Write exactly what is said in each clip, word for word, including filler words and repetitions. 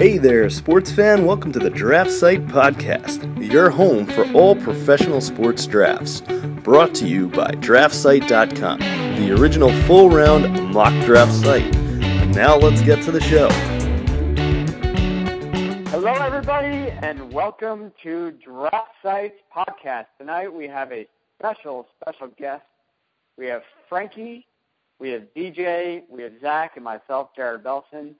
Hey there, sports fan. Welcome to the Draft Site Podcast, your home for all professional sports drafts. Brought to you by draft site dot com, the original full-round mock draft site. And now let's get to the show. Hello, everybody, and welcome to Draft Site Podcast. Tonight we have a special, special guest. We have Frankie, we have D J, we have Zach, and myself, Jared Belson.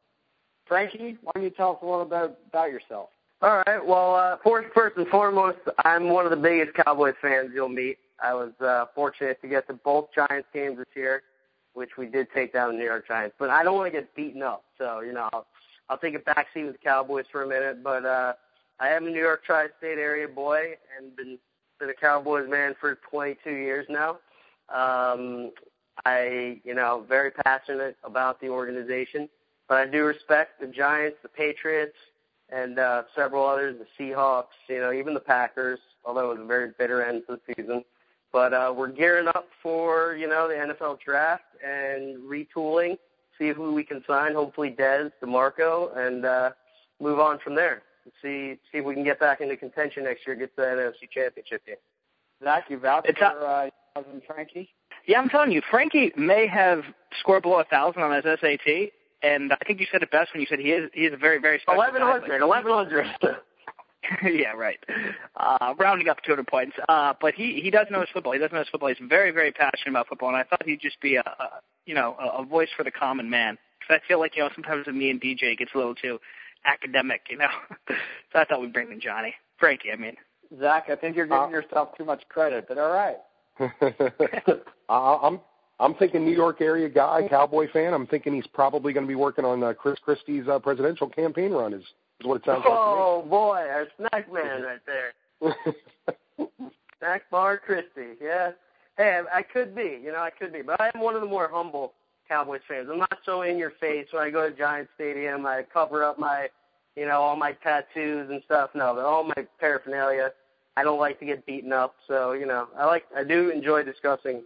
Frankie, why don't you tell us a little bit about yourself? All right. Well, uh, first, first and foremost, I'm one of the biggest Cowboys fans you'll meet. I was uh, fortunate to get to both Giants games this year, which we did take down the New York Giants. But I don't want to get beaten up, so, you know, I'll, I'll take a backseat with the Cowboys for a minute. But uh, I am a New York tri-state area boy and been, been a Cowboys man for twenty-two years now. Um, I, you know, very passionate about the organization. But I do respect the Giants, the Patriots, and uh, several others, the Seahawks, you know, even the Packers, although it was a very bitter end to the season. But uh, we're gearing up for, you know, the N F L draft and retooling, see who we can sign, hopefully Dez, DeMarco, and uh, move on from there. See see if we can get back into contention next year, get to the N F C Championship game. Zach, you vouch for uh, cousin Frankie? Yeah, I'm telling you, Frankie may have scored below one thousand on his S A T. And I think you said it best when you said he is he is a very, very special eleven hundred, guy. eleven hundred. Yeah, right. Uh, rounding up two hundred points. Uh, but he, he does know his football. He does know his football. He's very, very passionate about football. And I thought he'd just be a, a you know, a, a voice for the common man. Because I feel like, you know, sometimes with me and D J, it gets a little too academic, you know. So I thought we'd bring in Johnny. Frankie, I mean. Zach, I think you're giving um, yourself too much credit, but all right. uh, I'm I'm thinking New York area guy, Cowboy fan. I'm thinking he's probably going to be working on uh, Chris Christie's uh, presidential campaign run is, is what it sounds oh, like to me. Oh, boy, our snack man right there. Snack bar Christie, yeah. Hey, I, I could be. You know, I could be. But I am one of the more humble Cowboys fans. I'm not so in your face when I go to Giants Stadium. I cover up my, you know, all my tattoos and stuff. No, but all my paraphernalia. I don't like to get beaten up. So, you know, I like. I do enjoy discussing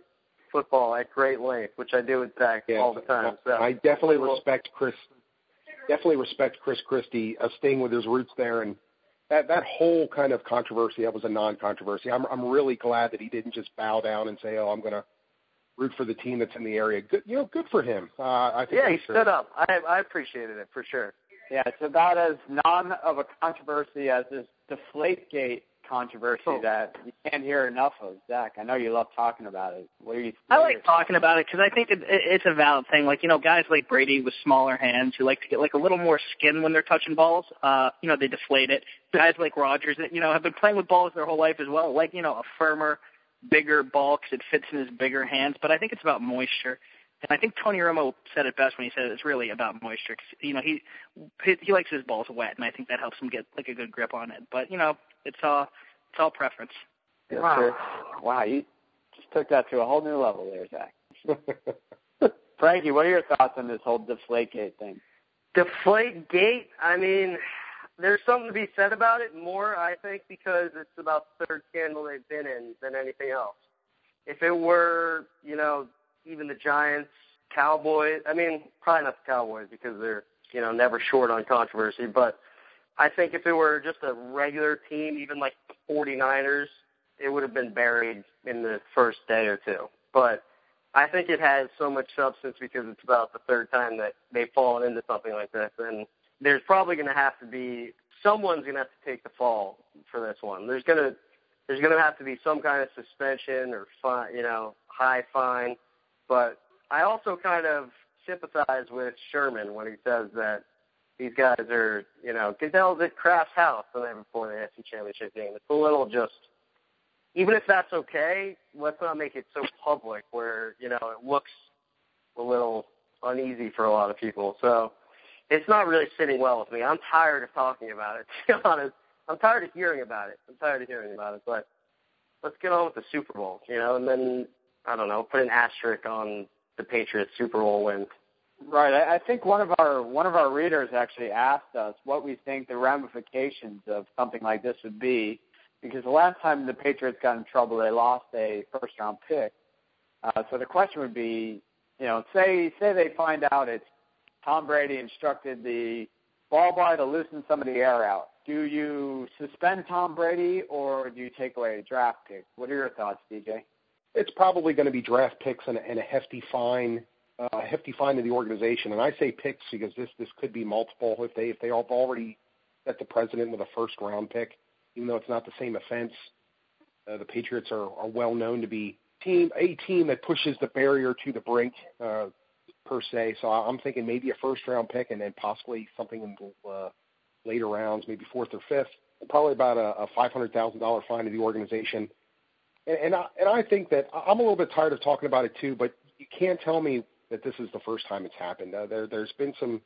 football at great length, which I do with Zach yeah, all the time. So. I definitely respect Chris. Definitely respect Chris Christie uh, staying with his roots there, and that that whole kind of controversy that was a non-controversy. I'm I'm really glad that he didn't just bow down and say, "Oh, I'm going to root for the team that's in the area." Good, you know, good for him. Uh, I think yeah, he stood up. I I appreciated it for sure. Yeah, it's about as non of a controversy as this Deflategate controversy oh. that you can't hear enough of. Zach, I know you love talking about it. What are you? I like talking about it because I think it, it, it's a valid thing. Like, you know, guys like Brady with smaller hands who like to get like a little more skin when they're touching balls. Uh, you know, they deflate it. Guys like Rodgers that, you know, have been playing with balls their whole life as well. Like, you know, a firmer, bigger ball because it fits in his bigger hands. But I think it's about moisture. And I think Tony Romo said it best when he said it's really about moisture. Cause, you know, he, he he likes his balls wet, and I think that helps him get like a good grip on it. But, you know, it's all it's all preference. Yes, wow, sir. Wow, you just took that to a whole new level there, Zach. Frankie, what are your thoughts on this whole Deflategate thing? Deflategate, I mean, there's something to be said about it more, I think, because it's about the third scandal they've been in than anything else. If it were, you know, even the Giants, Cowboys. I mean, probably not the Cowboys because they're, you know, never short on controversy. But I think if it were just a regular team, even like the forty-niners, it would have been buried in the first day or two. But I think it has so much substance because it's about the third time that they've fallen into something like this. And there's probably going to have to be – someone's going to have to take the fall for this one. There's going to there's going to have to be some kind of suspension or, fine, you know, high fine. But I also kind of sympathize with Sherman when he says that these guys are, you know, Goodell's at Kraft's house the night before the N F C Championship game. It's a little just, even if that's okay, let's not make it so public where, you know, it looks a little uneasy for a lot of people. So it's not really sitting well with me. I'm tired of talking about it, to be honest. I'm tired of hearing about it. I'm tired of hearing about it. But let's get on with the Super Bowl, you know, and then – I don't know, put an asterisk on the Patriots Super Bowl win. Right. I, I think one of our one of our readers actually asked us what we think the ramifications of something like this would be, because the last time the Patriots got in trouble, they lost a first-round pick. Uh, so the question would be, you know, say say they find out it's Tom Brady instructed the ball boy to loosen some of the air out. Do you suspend Tom Brady or do you take away a draft pick? What are your thoughts, D J? It's probably going to be draft picks and a, and a hefty fine, uh, a hefty fine to the organization. And I say picks because this this could be multiple if they if they have already set the precedent with a first round pick, even though it's not the same offense. Uh, the Patriots are, are well known to be team a team that pushes the barrier to the brink. Uh, per se. So I'm thinking maybe a first-round pick and then possibly something in the uh, later rounds, maybe fourth or fifth, probably about a, a five hundred thousand dollars fine to the organization. And, and, I, and I think that I'm a little bit tired of talking about it too, but you can't tell me that this is the first time it's happened. Uh, there, there's been some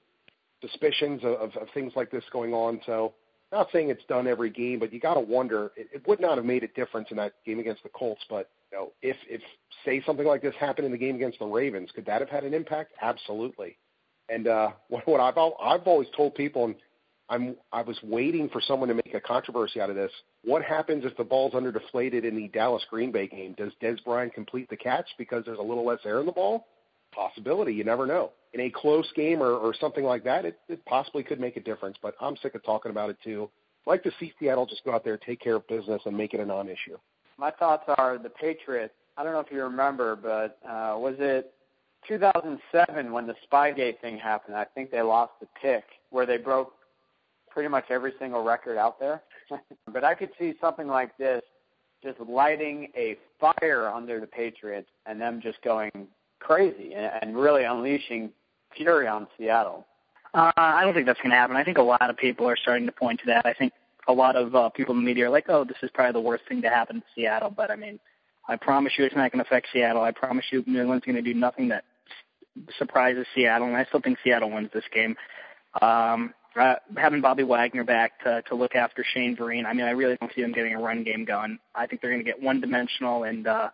suspicions of, of, of things like this going on. So not saying it's done every game, but you got to wonder, it, it would not have made a difference in that game against the Colts, but you know, if, if say something like this happened in the game against the Ravens, could that have had an impact? Absolutely. And uh, what, what I've I've always told people, and I'm I was waiting for someone to make a controversy out of this. What happens if the ball's under deflated in the Dallas Green Bay game? Does Des Bryant complete the catch because there's a little less air in the ball? Possibility. You never know. In a close game or, or something like that, it, it possibly could make a difference. But I'm sick of talking about it too. I'd like to see Seattle just go out there, take care of business, and make it a non-issue. My thoughts are the Patriots. I don't know if you remember, but uh, was it two thousand seven when the Spygate thing happened? I think they lost the pick where they broke pretty much every single record out there. But I could see something like this just lighting a fire under the Patriots and them just going crazy and, and really unleashing fury on Seattle. Uh, I don't think that's going to happen. I think a lot of people are starting to point to that. I think a lot of uh, people in the media are like, oh, this is probably the worst thing to happen to Seattle. But, I mean, I promise you it's not going to affect Seattle. I promise you New England's going to do nothing that surprises Seattle, and I still think Seattle wins this game. Um, uh, having Bobby Wagner back to, to look after Shane Vereen, I mean, I really don't see them getting a run game going. I think they're going to get one-dimensional, and uh,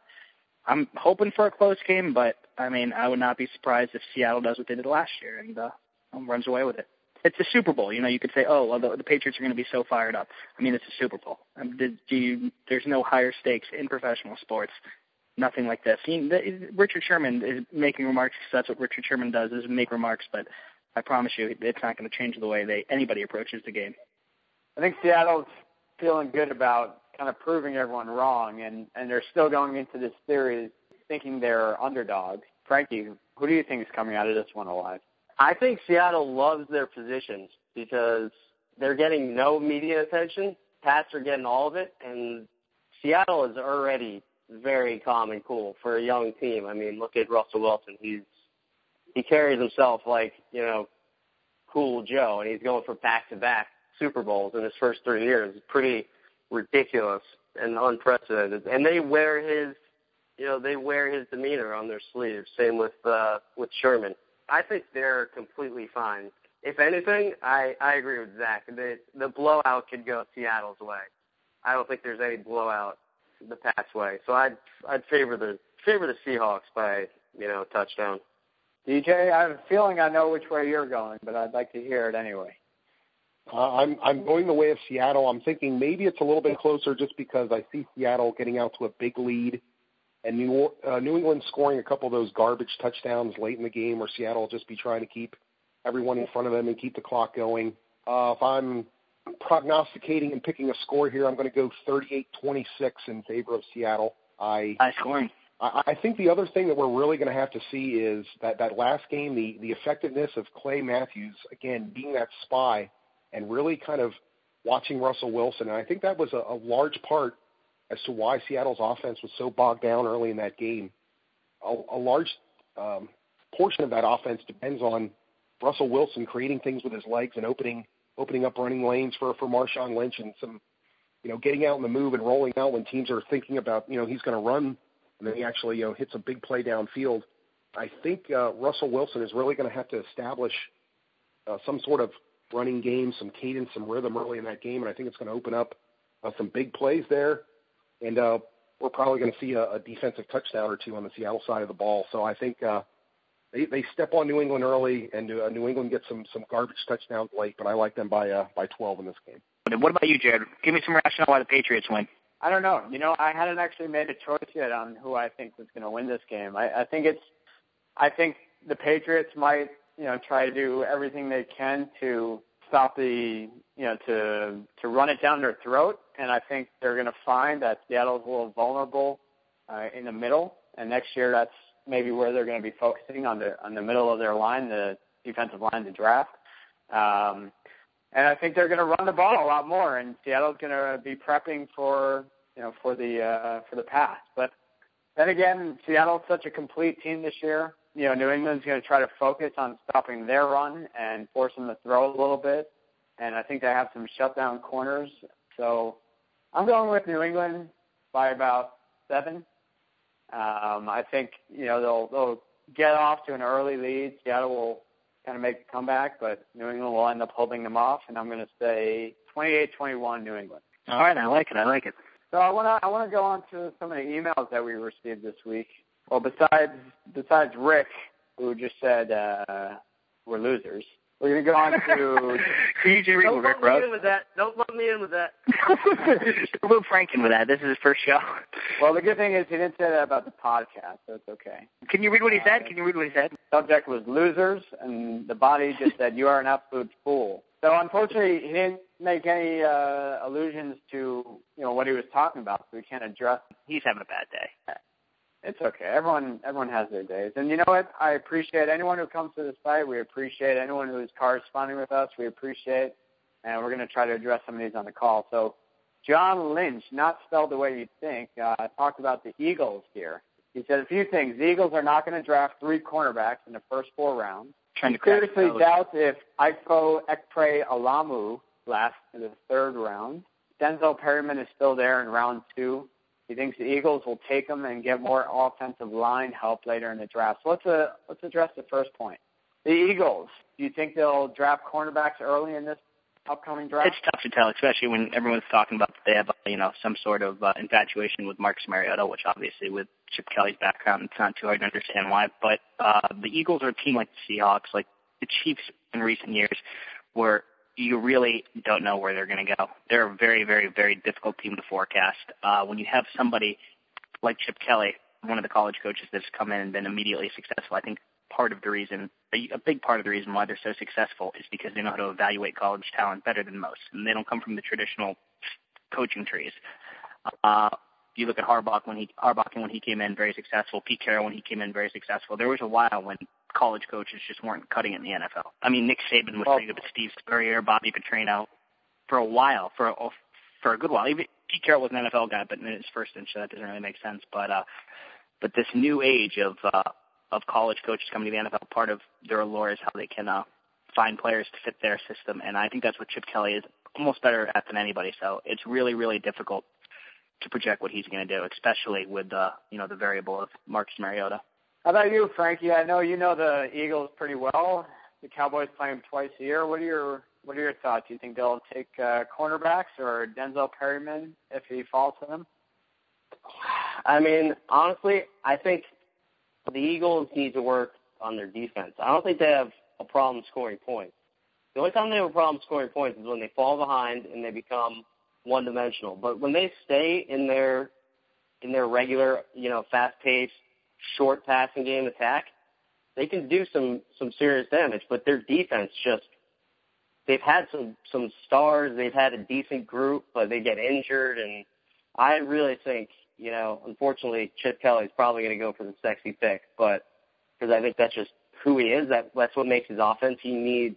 I'm hoping for a close game, but, I mean, I would not be surprised if Seattle does what they did last year and uh, runs away with it. It's the Super Bowl. You know, you could say, oh, well, the, the Patriots are going to be so fired up. I mean, it's a Super Bowl. I mean, did, do you, there's no higher stakes in professional sports, nothing like this. You, the, Richard Sherman is making remarks because that's what Richard Sherman does is make remarks, but I promise you it's not going to change the way they anybody approaches the game. I think Seattle's feeling good about kind of proving everyone wrong, and, and they're still going into this series thinking they're underdogs. Frankie, who do you think is coming out of this one alive? I think Seattle loves their positions because they're getting no media attention. Pats are getting all of it, and Seattle is already very calm and cool for a young team. I mean, look at Russell Wilson. He's he carries himself like, you know, cool Joe, and he's going for back-to-back Super Bowls in his first three years. It's pretty ridiculous and unprecedented. And they wear his, you know, they wear his demeanor on their sleeves. Same with uh, with Sherman. I think they're completely fine. If anything, I, I agree with Zach. The, the blowout could go Seattle's way. I don't think there's any blowout the Pats way. So I'd I'd favor the favor the Seahawks by, you know, touchdown. D J, I have a feeling I know which way you're going, but I'd like to hear it anyway. Uh, I'm I'm going the way of Seattle. I'm thinking maybe it's a little bit closer just because I see Seattle getting out to a big lead. And New uh, New England scoring a couple of those garbage touchdowns late in the game where Seattle will just be trying to keep everyone in front of them and keep the clock going. Uh, if I'm prognosticating and picking a score here, I'm going to go thirty-eight twenty-six in favor of Seattle. I, I, scoring. I, I think the other thing that we're really going to have to see is that, that last game, the, the effectiveness of Clay Matthews, again, being that spy and really kind of watching Russell Wilson. And I think that was a, a large part as to why Seattle's offense was so bogged down early in that game. A, a large um, portion of that offense depends on Russell Wilson creating things with his legs and opening opening up running lanes for, for Marshawn Lynch and some, you know, getting out in the move and rolling out when teams are thinking about, you know, he's going to run, and then he actually, you know, hits a big play downfield. I think uh, Russell Wilson is really going to have to establish uh, some sort of running game, some cadence, some rhythm early in that game, and I think it's going to open up uh, some big plays there. And uh, we're probably going to see a, a defensive touchdown or two on the Seattle side of the ball. So I think uh, they, they step on New England early, and uh, New England gets some, some garbage touchdowns late, but I like them by uh, by twelve in this game. What about you, Jared? Give me some rationale why the Patriots win. I don't know. You know, I hadn't actually made a choice yet on who I think was going to win this game. I, I think it's – I think the Patriots might, you know, try to do everything they can to stop the, you know, to to run it down their throat. And I think they're going to find that Seattle's a little vulnerable uh, in the middle. And next year, that's maybe where they're going to be focusing on the on the middle of their line, the defensive line to draft. Um, and I think they're going to run the ball a lot more. And Seattle's going to be prepping for, you know, for the uh, for the pass. But then again, Seattle's such a complete team this year. You know, New England's going to try to focus on stopping their run and force them to throw a little bit. And I think they have some shutdown corners. So I'm going with New England by about seven. Um, I think, you know, they'll they'll get off to an early lead. Seattle will kind of make a comeback, but New England will end up holding them off. And I'm going to say twenty-eight twenty-one New England. All right, I like it. I like it. So I want to I want to go on to some of the emails that we received this week. Well, besides besides Rick, who just said uh, we're losers, we're going to go on to... Don't lump me in with that. Don't lump me in with that. We'll prank him with that. This is his first show. Well, the good thing is he didn't say that about the podcast, so it's okay. Can you read what he uh, said? Can you read what he said? Subject was losers, and the body just said, you are an absolute fool. So, unfortunately, he didn't make any uh, allusions to, you know, what he was talking about, so we can't address him. He's having a bad day. It's okay. Everyone everyone has their days. And you know what? I appreciate anyone who comes to the site. We appreciate anyone who is corresponding with us. We appreciate, and we're going to try to address some of these on the call. So John Lynch, not spelled the way you think, uh, talked about the Eagles here. He said a few things. The Eagles are not going to draft three cornerbacks in the first four rounds. Trying to seriously doubt if Ifo Ekpe-Alamu lasts in the third round. Denzel Perryman is still there in round two. He thinks the Eagles will take them and get more offensive line help later in the draft. So let's, uh, let's address the first point. The Eagles, do you think they'll draft cornerbacks early in this upcoming draft? It's tough to tell, especially when everyone's talking about that they have, you know, some sort of uh, infatuation with Marcus Mariota, which obviously with Chip Kelly's background, it's not too hard to understand why. But uh, the Eagles are a team like the Seahawks, like the Chiefs in recent years, where you really don't know where they're going to go. They're a very, very, very difficult team to forecast. Uh, when you have somebody like Chip Kelly, one of the college coaches that's come in and been immediately successful, I think part of the reason, a big part of the reason why they're so successful is because they know how to evaluate college talent better than most, and they don't come from the traditional coaching trees. Uh, you look at Harbaugh when he Harbaugh when he came in, very successful. Pete Carroll when he came in, very successful. There was a while when college coaches just weren't cutting it in the N F L. I mean, Nick Saban was pretty good, but Steve Spurrier, Bobby Petrino, for a while, for a, for a good while. Even Pete Carroll was an N F L guy, but in his first inch, so that doesn't really make sense. But uh, but this new age of uh, of college coaches coming to the N F L, part of their allure is how they can uh, find players to fit their system, and I think that's what Chip Kelly is almost better at than anybody. So it's really, really difficult to project what he's going to do, especially with uh, you know the variable of Marcus Mariota. How about you, Frankie? I know you know the Eagles pretty well. The Cowboys play them twice a year. What are your What are your thoughts? Do you think they'll take uh, cornerbacks or Denzel Perryman if he falls to them? I mean, honestly, I think the Eagles need to work on their defense. I don't think they have a problem scoring points. The only time they have a problem scoring points is when they fall behind and they become one-dimensional. But when they stay in their in their regular, you know, fast-paced, short passing game attack, they can do some, some serious damage, but their defense just, they've had some, some stars, they've had a decent group, but they get injured, and I really think, you know, unfortunately, Chip Kelly's probably going to go for the sexy pick, but because I think that's just who he is, that, that's what makes his offense. He needs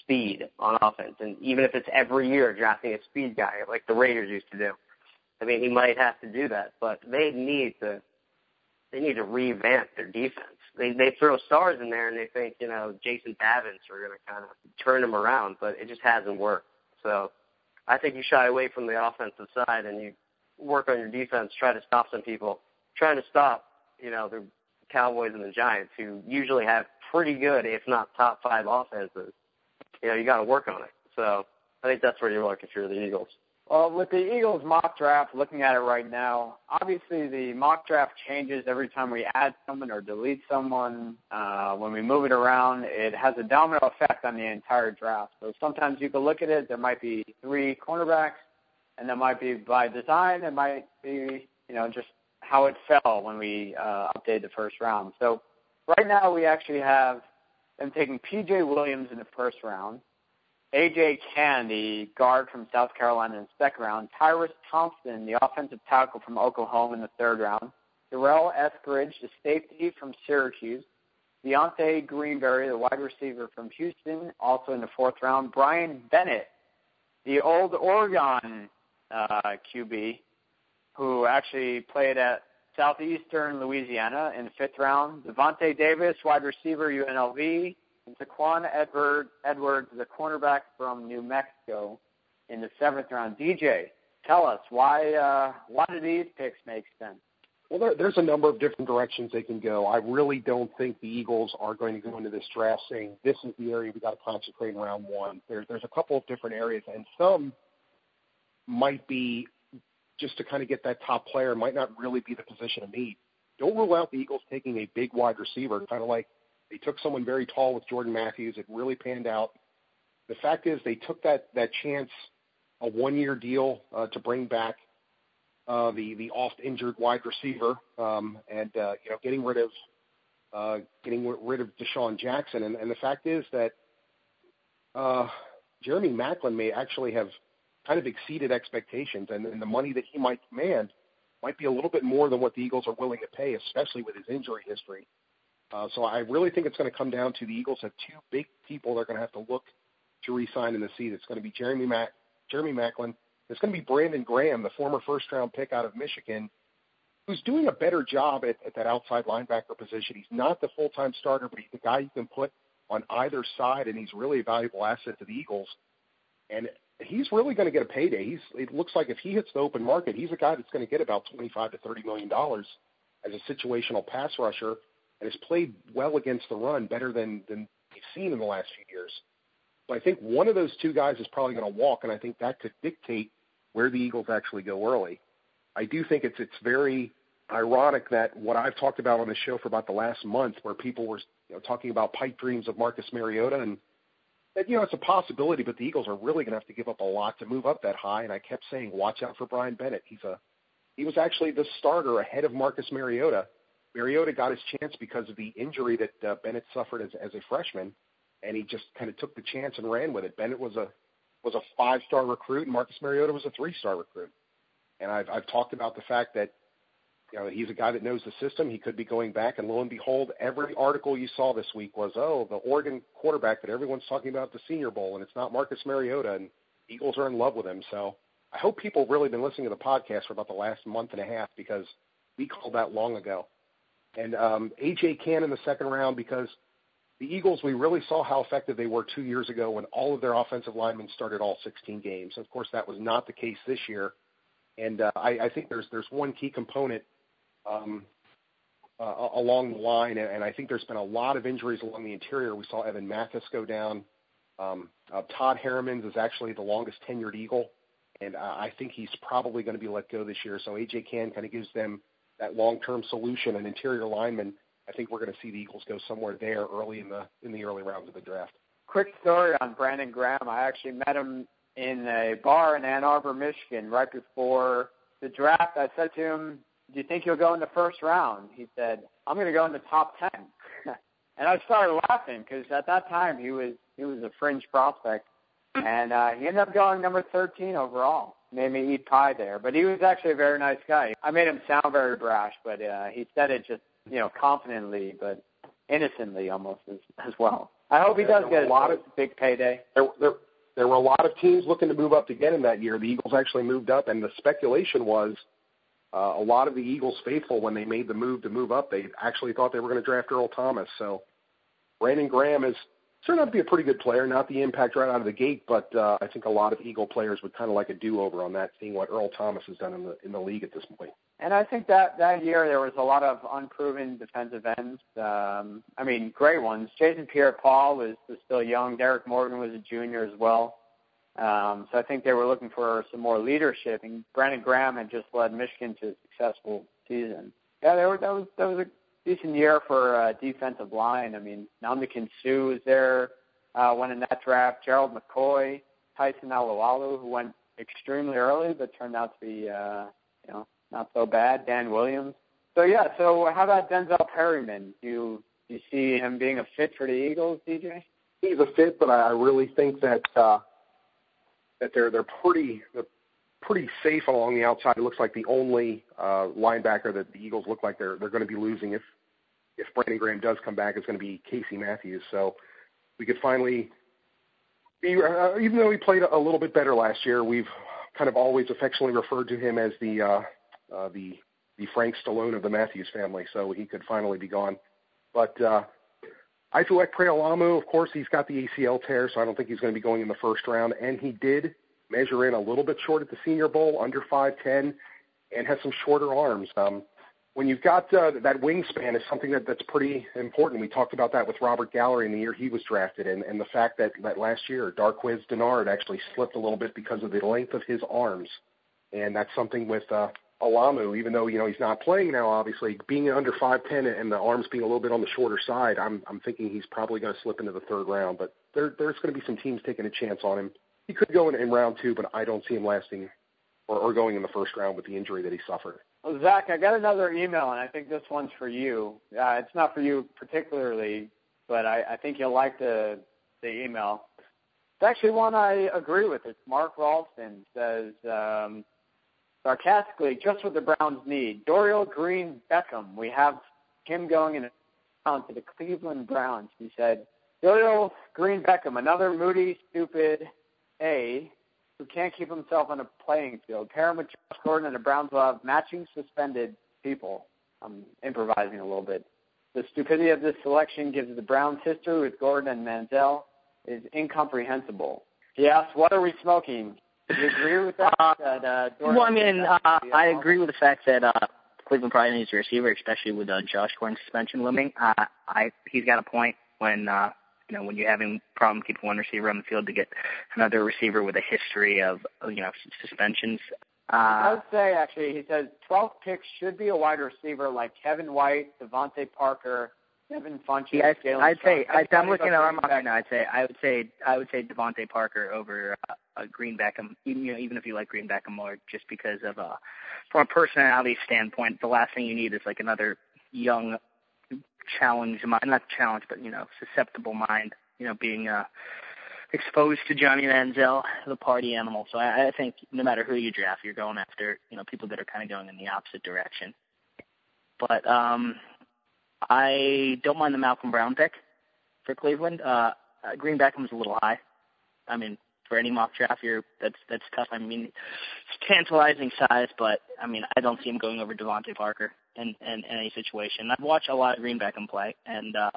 speed on offense, and even if it's every year drafting a speed guy like the Raiders used to do, I mean, he might have to do that, but they need to They need to revamp their defense. They they throw stars in there and they think, you know, Jason Davin's are going to kind of turn them around, but it just hasn't worked. So I think you shy away from the offensive side and you work on your defense, try to stop some people, trying to stop, you know, the Cowboys and the Giants, who usually have pretty good, if not top five offenses. You know, you got to work on it. So I think that's where you look if you're the Eagles. Well, with the Eagles mock draft, looking at it right now, obviously the mock draft changes every time we add someone or delete someone. Uh, when we move it around, it has a domino effect on the entire draft. So sometimes you can look at it, there might be three cornerbacks, and that might be by design. It might be, you know, just how it fell when we uh, updated the first round. So right now we actually have them taking P J Williams in the first round, A J. Cann, the guard from South Carolina in the second round. Tyrus Thompson, the offensive tackle from Oklahoma in the third round. Darrell Eskridge, the safety from Syracuse. Devante Greenberry, the wide receiver from Houston, also in the fourth round. Bryan Bennett, the old Oregon uh, Q B, who actually played at Southeastern Louisiana in the fifth round. Devante Davis, wide receiver, U N L V. And Saquon Edward, Edwards, the cornerback from New Mexico in the seventh round. D J, tell us, why uh, why do these picks make sense? Well, there, there's a number of different directions they can go. I really don't think the Eagles are going to go into this draft saying this is the area we got to concentrate in round one. There, there's a couple of different areas, and some might be just to kind of get that top player, might not really be the position of need. Don't rule out the Eagles taking a big wide receiver, kind of like they took someone very tall with Jordan Matthews. It really panned out. The fact is they took that, that chance, a one-year deal uh, to bring back uh, the, the oft-injured wide receiver um, and, uh, you know, getting rid of uh, getting rid of Deshaun Jackson. And, and the fact is that uh, Jeremy Maclin may actually have kind of exceeded expectations, and, and the money that he might command might be a little bit more than what the Eagles are willing to pay, especially with his injury history. Uh, so I really think it's going to come down to the Eagles have two big people they're going to have to look to re-sign in the season. It's going to be Jeremy Mac, Jeremy Maclin. It's going to be Brandon Graham, the former first-round pick out of Michigan, who's doing a better job at, at that outside linebacker position. He's not the full-time starter, but he's the guy you can put on either side, and he's really a valuable asset to the Eagles. And he's really going to get a payday. He's, it looks like if he hits the open market, he's a guy that's going to get about twenty-five to thirty million dollars as a situational pass rusher, and has played well against the run, better than, than we've seen in the last few years. So I think one of those two guys is probably going to walk, and I think that could dictate where the Eagles actually go early. I do think it's it's very ironic that what I've talked about on the show for about the last month, where people were you know, talking about pipe dreams of Marcus Mariota, and that you know it's a possibility, but the Eagles are really going to have to give up a lot to move up that high. And I kept saying, watch out for Bryan Bennett. He's a he was actually the starter ahead of Marcus Mariota. Mariota got his chance because of the injury that uh, Bennett suffered as, as a freshman, and he just kind of took the chance and ran with it. Bennett was a was a five-star recruit, and Marcus Mariota was a three-star recruit. And I've I've talked about the fact that you know he's a guy that knows the system. He could be going back, and lo and behold, every article you saw this week was, oh, the Oregon quarterback that everyone's talking about at the Senior Bowl, and it's not Marcus Mariota, and Eagles are in love with him. So I hope people really been listening to the podcast for about the last month and a half, because we called that long ago. And um, A J. Cann in the second round, because the Eagles, we really saw how effective they were two years ago when all of their offensive linemen started all sixteen games. Of course, that was not the case this year. And uh, I, I think there's there's one key component um, uh, along the line, and, and I think there's been a lot of injuries along the interior. We saw Evan Mathis go down. Um, uh, Todd Harriman is actually the longest-tenured Eagle, and uh, I think he's probably going to be let go this year. So A J. Cann kind of gives them that long-term solution, an interior lineman. I think we're going to see the Eagles go somewhere there early in the in the early rounds of the draft. Quick story on Brandon Graham. I actually met him in a bar in Ann Arbor, Michigan, right before the draft. I said to him, do you think you'll go in the first round? He said, I'm going to go in the top ten. And I started laughing because at that time he was he was a fringe prospect. And uh, he ended up going number thirteen overall. Made me eat pie there. But he was actually a very nice guy. I made him sound very brash, but uh, he said it just, you know, confidently, but innocently almost as, as well. I hope he does get a lot of big payday. There, there, there were a lot of teams looking to move up to get him that year. The Eagles actually moved up, and the speculation was uh, a lot of the Eagles faithful, when they made the move to move up, they actually thought they were going to draft Earl Thomas. So Brandon Graham is turned out to be a pretty good player, not the impact right out of the gate, but uh, I think a lot of Eagle players would kind of like a do-over on that, seeing what Earl Thomas has done in the in the league at this point. And I think that, that year there was a lot of unproven defensive ends. Um, I mean, great ones. Jason Pierre-Paul was, was still young. Derek Morgan was a junior as well. Um, so I think they were looking for some more leadership, and Brandon Graham had just led Michigan to a successful season. Yeah, there were, that was that was a decent year for uh, defensive line. I mean, Ndamukong Suh was there uh, when in that draft. Gerald McCoy, Tyson Alualu, who went extremely early but turned out to be, uh, you know, not so bad. Dan Williams. So, yeah, so how about Denzel Perryman? Do you, do you see him being a fit for the Eagles, D J? he's a fit, but I really think that uh, that they're they're pretty they're pretty safe along the outside. It looks like the only uh, linebacker that the Eagles look like they're they're going to be losing if if Brandon Graham does come back is going to be Casey Matthews. So we could finally, be, uh, even though he played a little bit better last year, we've kind of always affectionately referred to him as the uh, uh, the the Frank Stallone of the Matthews family. So he could finally be gone, but. Uh, I feel like Prealamu, of course, he's got the A C L tear, so I don't think he's going to be going in the first round. And he did measure in a little bit short at the Senior Bowl, under five ten, and has some shorter arms. Um, when you've got uh, that wingspan is something that, that's pretty important. We talked about that with Robert Gallery in the year he was drafted, and, and the fact that, that last year Darquez Denard actually slipped a little bit because of the length of his arms. And that's something with uh, Alamu, even though, you know, he's not playing now, obviously, being under five ten and the arms being a little bit on the shorter side, I'm I'm thinking he's probably going to slip into the third round. But there there's going to be some teams taking a chance on him. He could go in, in round two, but I don't see him lasting or, or going in the first round with the injury that he suffered. Well, Zach, I got another email, and I think this one's for you. Uh, it's not for you particularly, but I, I think you'll like the the email. It's actually one I agree with. It's Mark Ralston says um, – sarcastically, just what the Browns need. Dorial Green Beckham. We have him going in to the Cleveland Browns. He said, Dorial Green Beckham, another moody, stupid A who can't keep himself on a playing field. Pair him with Josh Gordon and the Browns will have matching suspended people. I'm improvising a little bit. The stupidity of this selection gives the Browns history with Gordon and Manziel is incomprehensible. He asked, what are we smoking? Do you agree with that? Uh, that uh, well, I mean, uh, I agree with the fact that uh, Cleveland probably needs a receiver, especially with uh, Josh Gordon's suspension looming. Uh, I he's got a point when uh, you know when you're having a problem keeping one receiver on the field to get another receiver with a history of you know suspensions. Uh, I would say actually, he says twelfth pick should be a wide receiver like Kevin White, DeVante Parker. Devin Funches, yeah, I'd, Jalen I'd say I, I'm looking at our mock right now. I'd say I would say I would say DeVante Parker over uh, uh, Green Beckham, even you know, even if you like Green Beckham more, just because of uh, from a personality standpoint, the last thing you need is like another young, challenged mind, not challenged, but you know, susceptible mind, you know, being uh, exposed to Johnny Manziel, the party animal. So I, I think no matter who you draft, you're going after you know people that are kind of going in the opposite direction. But um. I don't mind the Malcolm Brown pick for Cleveland. Uh, Green Beckham's a little high. I mean, for any mock draft, you're, that's that's tough. I mean, it's tantalizing size, but, I mean, I don't see him going over DeVante Parker in, in, in any situation. I've watched a lot of Green Beckham play, and, uh,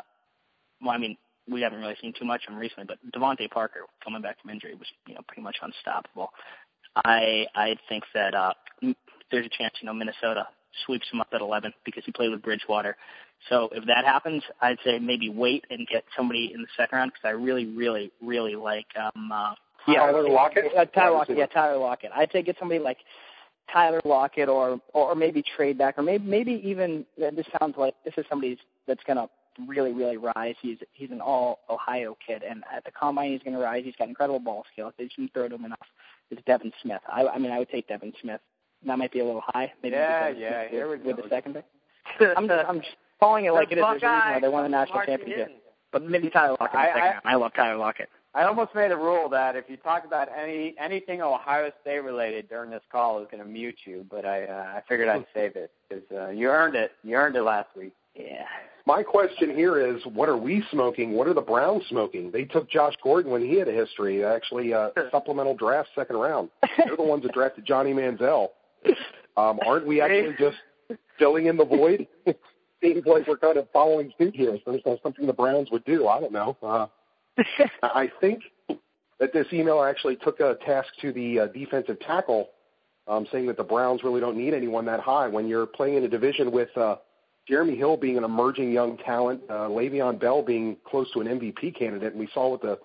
well, I mean, we haven't really seen too much of him recently, but DeVante Parker, coming back from injury, was, you know, pretty much unstoppable. I I think that uh, there's a chance, you know, Minnesota sweeps him up at eleven because he played with Bridgewater. So if that happens, I'd say maybe wait and get somebody in the second round because I really, really, really like um, uh, yeah, Tyler Lockett. Uh, Tyler Lockett. Yeah, Tyler Lockett. I'd say get somebody like Tyler Lockett or or maybe trade back or maybe maybe even this sounds like this is somebody that's going to really, really rise. He's he's an all-Ohio kid, and at the combine he's going to rise. He's got incredible ball skills. They shouldn't throw to him enough. It's Devin Smith. I, I mean, I would take Devin Smith. That might be a little high. Maybe yeah, yeah. With, here we go. With the second pick. I'm just, I'm just calling it like it is. There's a reason why they won the national championship. But maybe Tyler Lockett. I, in the second I, I love Tyler Lockett. I almost made a rule that if you talk about any anything Ohio State related during this call, is going to mute you. But I uh, I figured I'd save it because uh, you earned it. You earned it last week. Yeah. My question here is, what are we smoking? What are the Browns smoking? They took Josh Gordon when he had a history. Actually, uh, supplemental draft, second round. They're the ones that drafted Johnny Manziel. Um, aren't we actually just filling in the void? Seems like we're kind of following suit here. So there's something the Browns would do. I don't know. Uh, I think that this email actually took a task to the uh, defensive tackle, um, saying that the Browns really don't need anyone that high. When you're playing in a division with uh, Jeremy Hill being an emerging young talent, uh, Le'Veon Bell being close to an M V P candidate, and we saw what the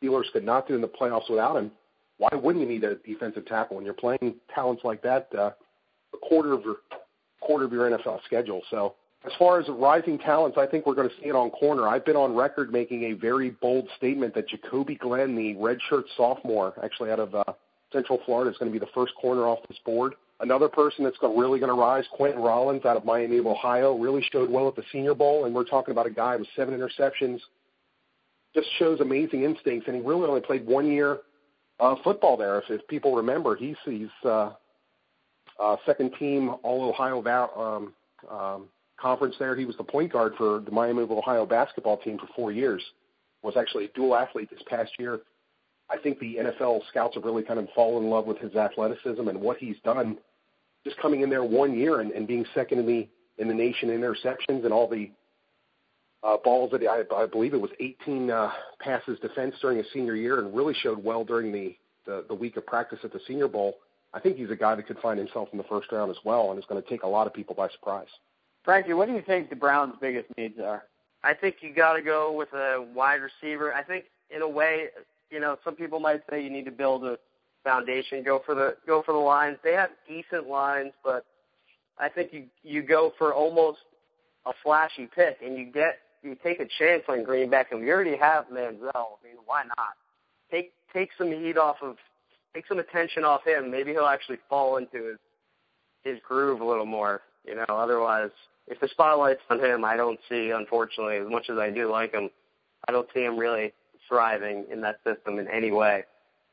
Steelers could not do in the playoffs without him. Why wouldn't you need a defensive tackle when you're playing talents like that? Uh, a quarter of your quarter of your N F L schedule. So as far as rising talents, I think we're going to see it on corner. I've been on record making a very bold statement that Jacoby Glenn, the redshirt sophomore, actually out of uh, Central Florida, is going to be the first corner off this board. Another person that's going, really going to rise, Quentin Rollins out of Miami of Ohio, really showed well at the Senior Bowl, and we're talking about a guy with seven interceptions, just shows amazing instincts, and he really only played one year of football there. If, if people remember, he's, he's uh, uh, second-team All-Ohio um, um, conference there. He was the point guard for the Miami of Ohio basketball team for four years, was actually a dual athlete this past year. I think the N F L scouts have really kind of fallen in love with his athleticism and what he's done, just coming in there one year and, and being second in the in the nation in interceptions and all the uh, balls that I, I believe it was eighteen uh, passes defense during his senior year, and really showed well during the, the, the week of practice at the Senior Bowl. I think he's a guy that could find himself in the first round as well, and is going to take a lot of people by surprise. Frankie, what do you think the Browns' biggest needs are? I think you got to go with a wide receiver. I think in a way, you know, some people might say you need to build a foundation, go for the go for the lines. They have decent lines, but I think you, you go for almost a flashy pick, and you get you take a chance on Green Beckham. You already have Manziel. I mean, why not? Take take some heat off of take some attention off him. Maybe he'll actually fall into his his groove a little more. You know, otherwise, if the spotlight's on him, I don't see, unfortunately, as much as I do like him, I don't see him really thriving in that system in any way.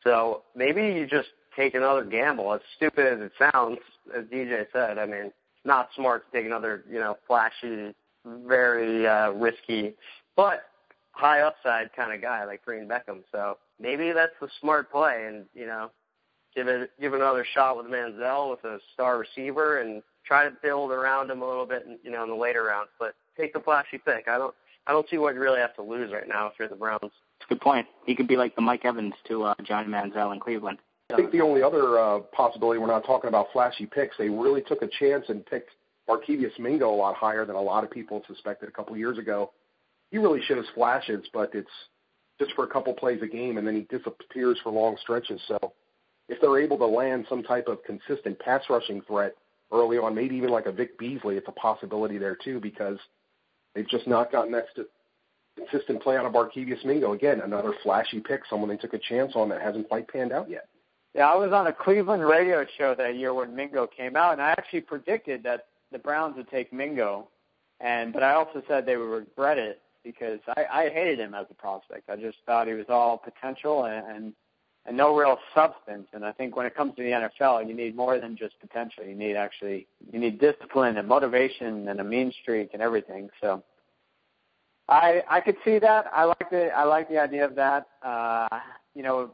So maybe you just take another gamble. As stupid as it sounds, as D J said, I mean, it's not smart to take another, you know, flashy, very uh, risky, but high upside kind of guy like Green Beckham. So maybe that's the smart play, and, you know, give it give another shot with Manziel, with a star receiver, and try to build around him a little bit, you know, in the later rounds. But take the flashy pick. I don't I don't see what you really have to lose right now if you're the Browns. Good point. He could be like the Mike Evans to uh, Johnny Manziel in Cleveland. I think the only other uh, possibility, we're not talking about flashy picks, they really took a chance and picked Markevious Mingo a lot higher than a lot of people suspected a couple years ago. He really shows flashes, but it's just for a couple plays a game, and then he disappears for long stretches. So if they're able to land some type of consistent pass rushing threat early on, maybe even like a Vic Beasley, it's a possibility there too, because they've just not gotten that st- consistent play out of Markevious Mingo. Again, another flashy pick, someone they took a chance on that hasn't quite panned out yet. Yeah, I was on a Cleveland radio show that year when Mingo came out, and I actually predicted that the Browns would take Mingo, and but I also said they would regret it because I, I hated him as a prospect. I just thought he was all potential and, and, and no real substance. And I think when it comes to the N F L, you need more than just potential. You need actually you need discipline and motivation and a mean streak and everything. So I I could see that. I like the I like the idea of that. Uh, you know,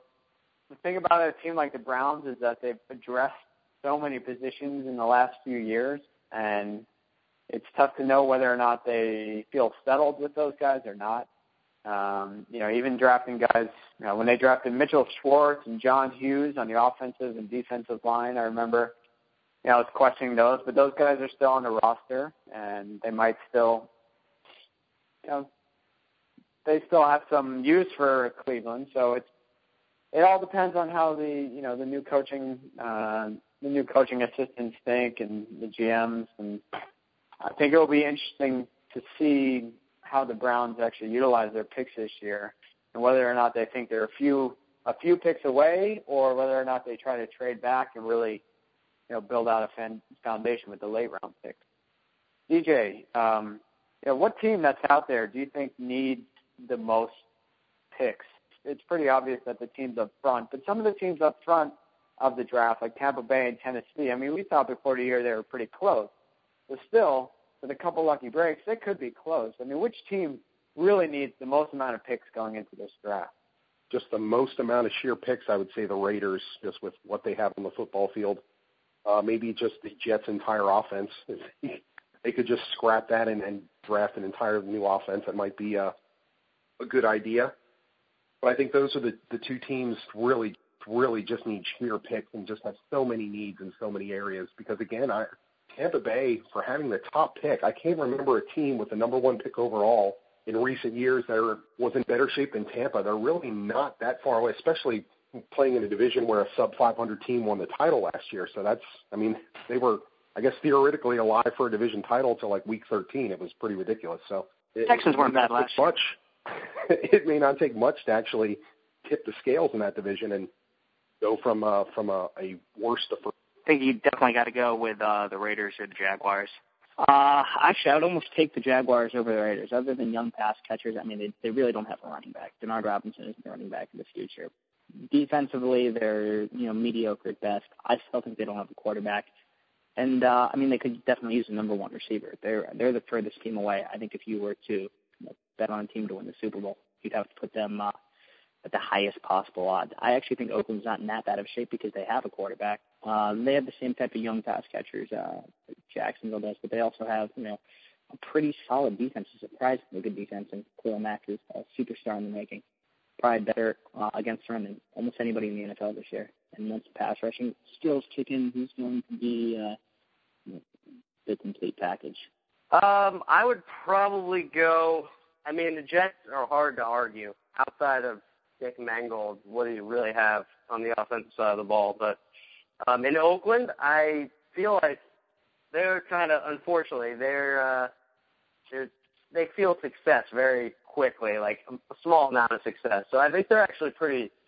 the thing about a team like the Browns is that they've addressed so many positions in the last few years, and it's tough to know whether or not they feel settled with those guys or not. Um, you know, even drafting guys, you know, when they drafted Mitchell Schwartz and John Hughes on the offensive and defensive line, I remember, you know, I was questioning those, but those guys are still on the roster, and they might still – you know, they still have some use for Cleveland, so it's it all depends on how the you know the new coaching uh, the new coaching assistants think and the G Ms, and I think it'll be interesting to see how the Browns actually utilize their picks this year and whether or not they think they're a few a few picks away or whether or not they try to trade back and really you know build out a fan foundation with the late round picks. D J. Um, Yeah, what team that's out there do you think needs the most picks? It's pretty obvious that the teams up front, but some of the teams up front of the draft, like Tampa Bay and Tennessee, I mean, we thought before the year they were pretty close. But still, with a couple lucky breaks, they could be close. I mean, which team really needs the most amount of picks going into this draft? Just the most amount of sheer picks, I would say the Raiders, just with what they have on the football field. Uh, maybe just the Jets' entire offense. They could just scrap that and, and draft an entire new offense. That might be a, a good idea. But I think those are the, the two teams really, really just need sheer picks and just have so many needs in so many areas. Because, again, I, Tampa Bay, for having the top pick, I can't remember a team with the number one pick overall in recent years that was in better shape than Tampa. They're really not that far away, especially playing in a division where a sub five hundred team won the title last year. So that's, I mean, they were – I guess theoretically alive for a division title until like week thirteen. It was pretty ridiculous. So it, Texans weren't bad last year. It may not take much to actually tip the scales in that division and go from uh, from a, a worse to first. I think you definitely got to go with uh, the Raiders or the Jaguars. Uh, actually, I would almost take the Jaguars over the Raiders. Other than young pass catchers, I mean, they, they really don't have a running back. Denard Robinson is the running back in the future. Defensively, they're, you know, mediocre at best. I still think they don't have a quarterback. And, uh, I mean, they could definitely use a number one receiver. They're they're the furthest team away. I think if you were to, you know, bet on a team to win the Super Bowl, you'd have to put them uh, at the highest possible odds. I actually think Oakland's not in that bad of shape because they have a quarterback. Uh, they have the same type of young pass catchers uh, Jacksonville does, but they also have, you know, a pretty solid defense, a surprisingly good defense, and Khalil Mack is a superstar in the making. Probably better uh, against the run than almost anybody in the N F L this year. And once the pass rushing skills kick in, he's going to be uh, the complete package. Um, I would probably go – I mean, the Jets are hard to argue. Outside of Dick Mangold, what do you really have on the offensive side of the ball? But um, in Oakland, I feel like they're kind of – unfortunately, they're, uh, they're they feel success very quickly, like a small amount of success. So I think they're actually pretty –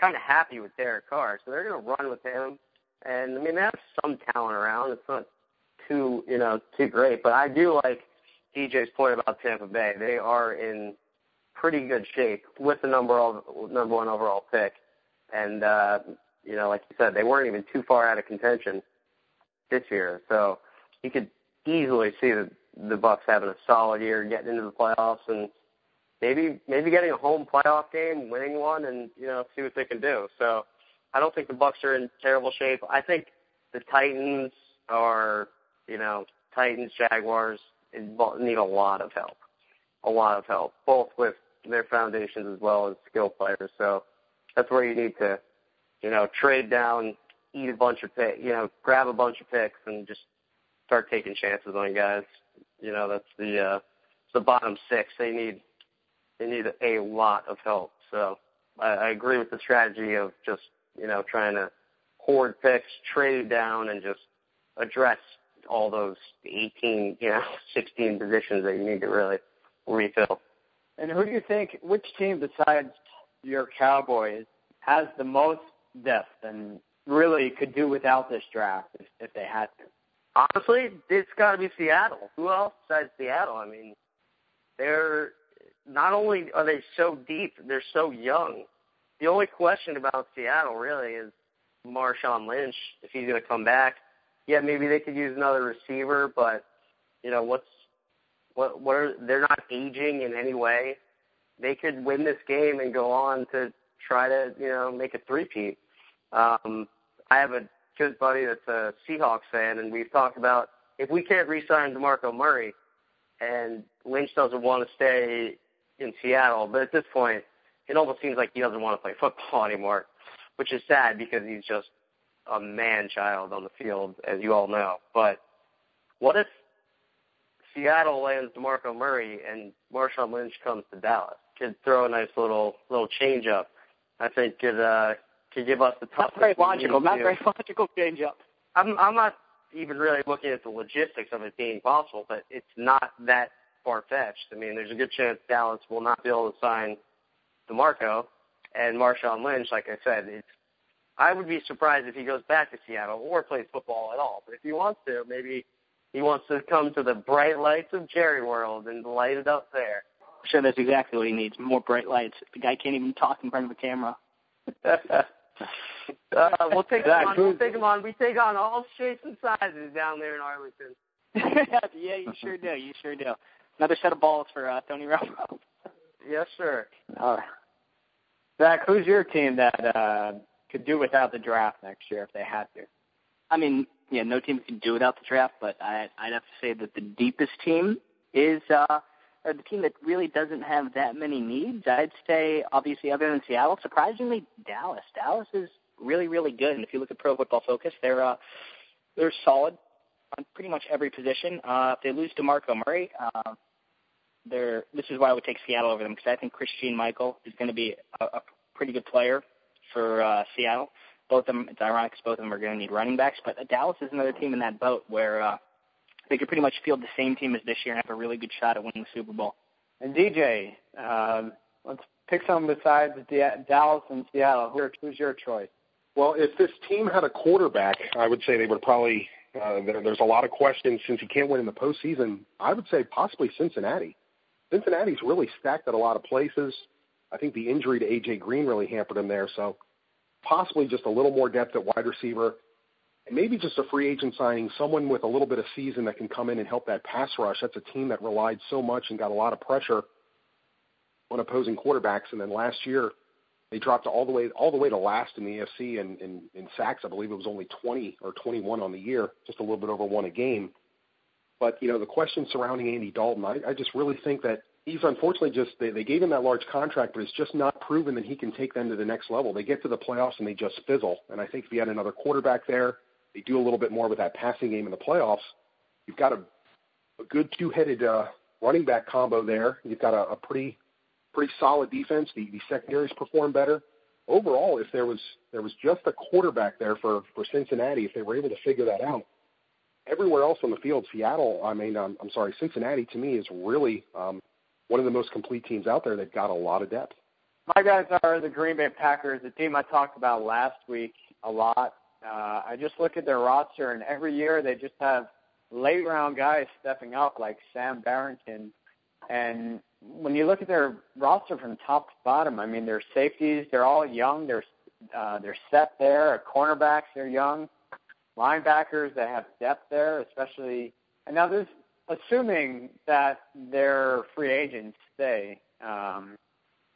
kind of happy with Derek Carr, so they're going to run with him. And, I mean, they have some talent around. It's not too, you know, too great. But I do like D J's point about Tampa Bay. They are in pretty good shape with the number all, number one overall pick. And, uh, you know, like you said, they weren't even too far out of contention this year. So you could easily see the, the Bucs having a solid year, getting into the playoffs, and Maybe maybe getting a home playoff game, winning one, and, you know, see what they can do. So I don't think the Bucs are in terrible shape. I think the Titans are, you know, Titans, Jaguars need a lot of help, a lot of help, both with their foundations as well as skill players. So that's where you need to, you know, trade down, eat a bunch of picks, you know, grab a bunch of picks and just start taking chances on guys. You know, that's the uh, the bottom six. They need. They need a lot of help. So I, I agree with the strategy of just, you know, trying to hoard picks, trade down, and just address all those eighteen, you know, sixteen positions that you need to really refill. And who do you think, which team besides your Cowboys has the most depth and really could do without this draft if, if they had to? Honestly, it's got to be Seattle. Who else besides Seattle? I mean, they're... Not only are they so deep, they're so young. The only question about Seattle really is Marshawn Lynch, if he's going to come back. Yeah, maybe they could use another receiver, but, you know, what's what? What are they're not aging in any way. They could win this game and go on to try to, you know, make a three-peat. Um, I have a good buddy that's a Seahawks fan, and we've talked about if we can't re-sign DeMarco Murray and Lynch doesn't want to stay in Seattle, but at this point, it almost seems like he doesn't want to play football anymore, which is sad because he's just a man-child on the field, as you all know. But what if Seattle lands DeMarco Murray and Marshawn Lynch comes to Dallas? Could throw a nice little little change-up. I think could uh, could give us the top. Not very logical. Not very logical change-up. I'm I'm not even really looking at the logistics of it being possible, but it's not that far-fetched. I mean, there's a good chance Dallas will not be able to sign DeMarco and Marshawn Lynch. Like I said, it's, I would be surprised if he goes back to Seattle or plays football at all. But if he wants to, maybe he wants to come to the bright lights of Jerry World and light it up there. Sure, that's exactly what he needs, more bright lights. The guy can't even talk in front of a camera. uh, we'll, take him on, we'll take him on. We take on all shapes and sizes down there in Arlington. Yeah, you sure do. You sure do. Another set of balls for uh, Tony Romo. Yes, sir. All right. Zach, who's your team that uh, could do without the draft next year if they had to? I mean, yeah, no team could do without the draft, but I, I'd have to say that the deepest team is uh, or the team that really doesn't have that many needs. I'd say, obviously, other than Seattle, surprisingly, Dallas. Dallas is really, really good. And if you look at Pro Football Focus, they're uh, they're solid on pretty much every position. Uh, if they lose DeMarco Murray, uh, They're, this is why I would take Seattle over them, because I think Christine Michael is going to be a, a pretty good player for uh, Seattle. Both of them, it's ironic because both of them are going to need running backs, but Dallas is another team in that boat where uh, they could pretty much field the same team as this year and have a really good shot at winning the Super Bowl. And D J, um, let's pick some besides D- Dallas and Seattle. Who's your choice? Well, if this team had a quarterback, I would say they would probably Uh, there, there's a lot of questions since he can't win in the postseason. I would say possibly Cincinnati. Cincinnati's really stacked at a lot of places. I think the injury to A J. Green really hampered him there. So possibly just a little more depth at wide receiver, and maybe just a free agent signing, someone with a little bit of season that can come in and help that pass rush. That's a team that relied so much and got a lot of pressure on opposing quarterbacks. And then last year, they dropped all the way all the way to last in the A F C and in sacks. I believe it was only twenty or twenty-one on the year, just a little bit over one a game. But, you know, the question surrounding Andy Dalton, I, I just really think that he's unfortunately just they, – they gave him that large contract, but it's just not proven that he can take them to the next level. They get to the playoffs and they just fizzle. And I think if you had another quarterback there, they do a little bit more with that passing game in the playoffs. You've got a, a good two-headed uh, running back combo there. You've got a, a pretty – Pretty solid defense. The, the secondaries perform better. Overall, if there was there was just a quarterback there for, for Cincinnati, if they were able to figure that out, everywhere else on the field, Seattle, I mean, I'm, I'm sorry, Cincinnati to me is really um, one of the most complete teams out there. They've got a lot of depth. My guys are the Green Bay Packers, a team I talked about last week a lot. Uh, I just look at their roster, and every year they just have late-round guys stepping up like Sam Barrington. And when you look at their roster from top to bottom, I mean, their safeties, they're all young. They're, uh, they're set there. Cornerbacks, they're young. Linebackers, they have depth there, especially. And now there's assuming that their free agents stay, um,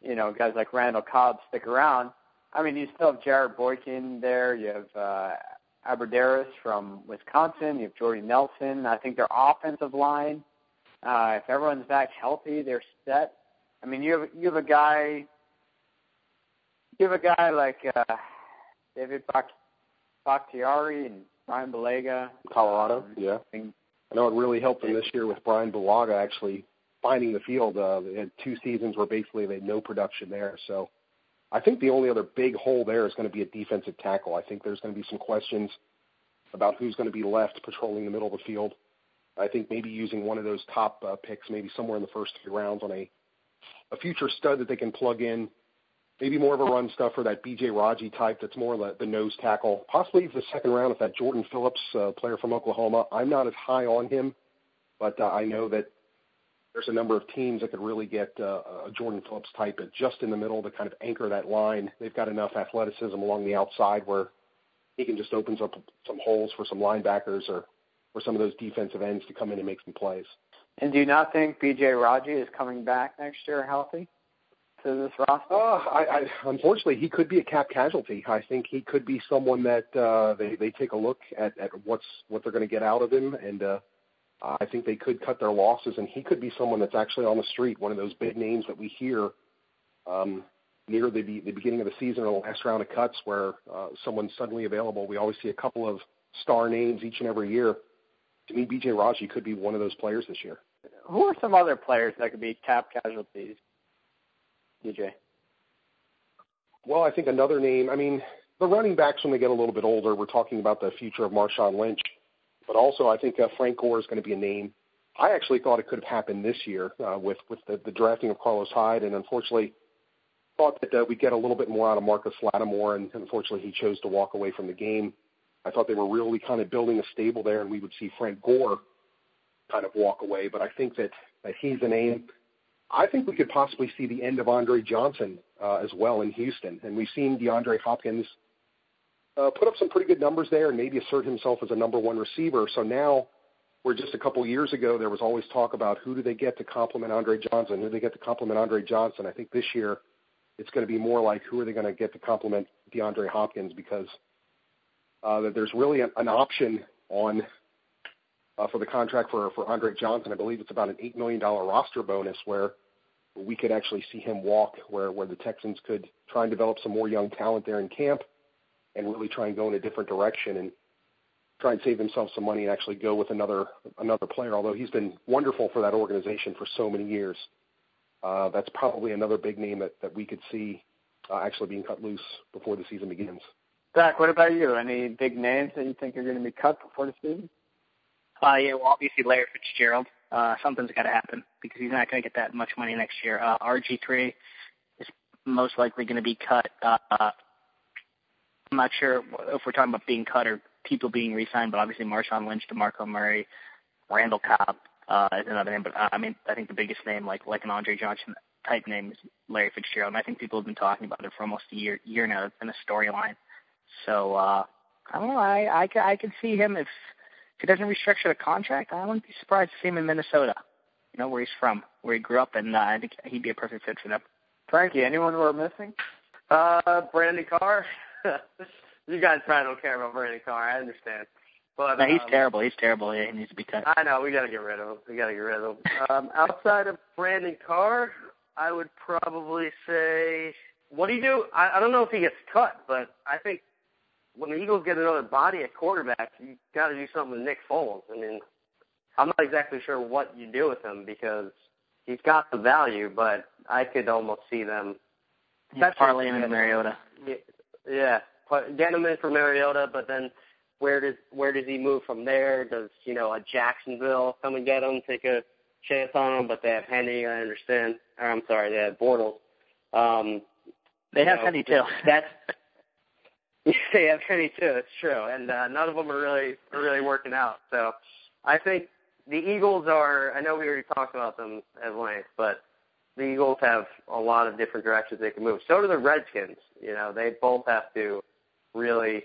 you know, guys like Randall Cobb stick around. I mean, you still have Jared Boykin there. You have uh, Aberderis from Wisconsin. You have Jordy Nelson. I think their offensive line. Uh, if everyone's back healthy, they're set. I mean, you have you have a guy, you have a guy like uh, David Bakhtiari and Bryan Bulaga, Colorado. Um, yeah, I know it really helped them this year with Bryan Bulaga actually finding the field. Uh, they had two seasons where basically they had no production there. So I think the only other big hole there is going to be a defensive tackle. I think there's going to be some questions about who's going to be left patrolling the middle of the field. I think maybe using one of those top uh, picks, maybe somewhere in the first three rounds on a, a future stud that they can plug in, maybe more of a run stuffer, that B J. Raji type that's more like the nose tackle, possibly the second round if that Jordan Phillips uh, player from Oklahoma. I'm not as high on him, but uh, I know that there's a number of teams that could really get uh, a Jordan Phillips type at just in the middle to kind of anchor that line. They've got enough athleticism along the outside where he can just open up some holes for some linebackers or for some of those defensive ends to come in and make some plays. And do you not think B J. Raji is coming back next year healthy to this roster? Uh, I, I, unfortunately, he could be a cap casualty. I think he could be someone that uh, they, they take a look at, at what's what they're going to get out of him, and uh, I think they could cut their losses, and he could be someone that's actually on the street, one of those big names that we hear um, near the, the beginning of the season or the last round of cuts where uh, someone's suddenly available. We always see a couple of star names each and every year. To me, B J. Raji could be one of those players this year. Who are some other players that could be cap casualties, D J? Well, I think another name, I mean, the running backs when they get a little bit older, we're talking about the future of Marshawn Lynch, but also I think uh, Frank Gore is going to be a name. I actually thought it could have happened this year uh, with, with the, the drafting of Carlos Hyde, and unfortunately thought that uh, we'd get a little bit more out of Marcus Lattimore, and unfortunately he chose to walk away from the game. I thought they were really kind of building a stable there, and we would see Frank Gore kind of walk away. But I think that, that he's a name. I think we could possibly see the end of Andre Johnson uh, as well in Houston. And we've seen DeAndre Hopkins uh, put up some pretty good numbers there and maybe assert himself as a number one receiver. So now we're just a couple years ago, there was always talk about who do they get to complement Andre Johnson, who do they get to complement Andre Johnson. I think this year it's going to be more like who are they going to get to complement DeAndre Hopkins because – Uh, that there's really an, an option on uh, for the contract for, for Andre Johnson. I believe it's about an eight million dollars roster bonus where we could actually see him walk, where, where the Texans could try and develop some more young talent there in camp and really try and go in a different direction and try and save themselves some money and actually go with another another player, although he's been wonderful for that organization for so many years. Uh, that's probably another big name that, that we could see uh, actually being cut loose before the season begins. Zach, what about you? Any big names that you think are going to be cut before the season? Uh, yeah, well, obviously Larry Fitzgerald. Uh, something's got to happen because he's not going to get that much money next year. Uh, R G three is most likely going to be cut. Uh, I'm not sure if we're talking about being cut or people being re-signed, but obviously Marshawn Lynch, DeMarco Murray, Randall Cobb uh, is another name. But uh, I mean, I think the biggest name, like like an Andre Johnson type name, is Larry Fitzgerald. And I think people have been talking about it for almost a year year now. It's been a storyline. So uh, I don't know. I I, I could see him if, if he doesn't restructure the contract. I wouldn't be surprised to see him in Minnesota. You know, where he's from, where he grew up, and uh, I think he'd be a perfect fit for them. Frankie, anyone we're missing? Uh, Brandon Carr. You guys probably don't care about Brandon Carr. I understand. But no, he's um, terrible. He's terrible. Yeah, he needs to be cut. I know. We got to get rid of him. We got to get rid of him. Um, outside of Brandon Carr, I would probably say, what do you do? I, I don't know if he gets cut, but I think when the Eagles get another body at quarterback, you got to do something with Nick Foles. I mean, I'm not exactly sure what you do with him because he's got the value, but I could almost see them. Yeah, partly in Mariota. Yeah, yeah. Get him in for Mariota, but then where does where does he move from there? Does, you know, a Jacksonville come and get him, take a chance on him? But they have Henny, I understand. Or, I'm sorry, they have Bortles. Um, they have know, Henny too. That's they have Henny too. It's true, and uh, none of them are really are really working out. So I think the Eagles are. I know we already talked about them at length, but the Eagles have a lot of different directions they can move. So do the Redskins. You know, they both have to. Really,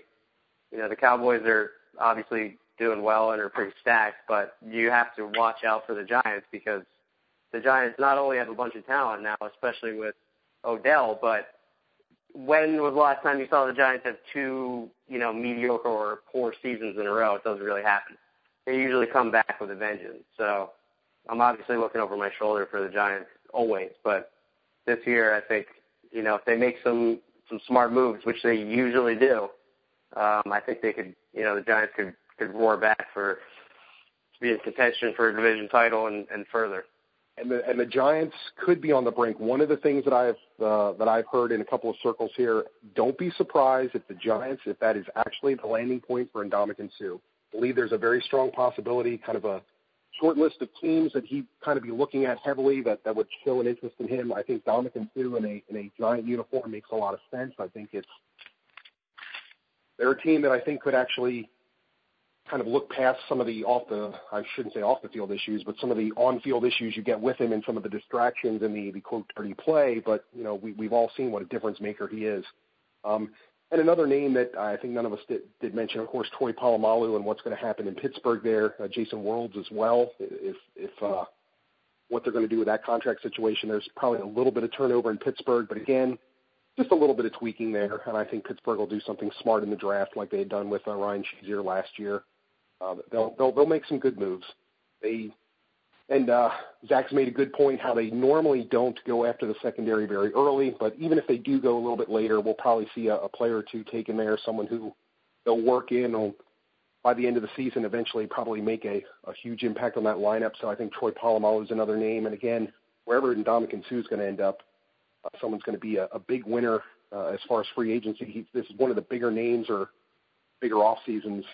you know, the Cowboys are obviously doing well and are pretty stacked, but you have to watch out for the Giants because the Giants not only have a bunch of talent now, especially with Odell, but when was the last time you saw the Giants have two, you know, mediocre or poor seasons in a row? It doesn't really happen. They usually come back with a vengeance. So I'm obviously looking over my shoulder for the Giants always, but this year I think, you know, if they make some – some smart moves, which they usually do. Um, I think they could, you know, the Giants could, could roar back for to be in contention for a division title and, and further. And the, and the Giants could be on the brink. One of the things that I've uh, that I've heard in a couple of circles here, don't be surprised if the Giants, if that is actually the landing point for Ndamukong Suh. I believe there's a very strong possibility, kind of a short list of teams that he'd kind of be looking at heavily that, that would show an interest in him. I think Ndamukong Suh in a in a Giant uniform makes a lot of sense. I think it's they're a team that I think could actually kind of look past some of the off the I shouldn't say off the field issues, but some of the on field issues you get with him and some of the distractions and the, the quote dirty play. But you know we we've all seen what a difference maker he is. Um, And another name that I think none of us did, did mention, of course, Troy Polamalu and what's going to happen in Pittsburgh there, uh, Jason Worlds as well. If if uh, what they're going to do with that contract situation, there's probably a little bit of turnover in Pittsburgh. But, again, just a little bit of tweaking there. And I think Pittsburgh will do something smart in the draft like they had done with uh, Ryan Shazier last year. Uh, they'll, they'll they'll make some good moves. They And uh, Zach's made a good point how they normally don't go after the secondary very early, but even if they do go a little bit later, we'll probably see a, a player or two taken there, someone who they'll work in or by the end of the season eventually probably make a, a huge impact on that lineup. So I think Troy Polamalu is another name. And, again, wherever Ndamukong Suh is going to end up, uh, someone's going to be a, a big winner uh, as far as free agency. He, this is one of the bigger names or bigger off seasons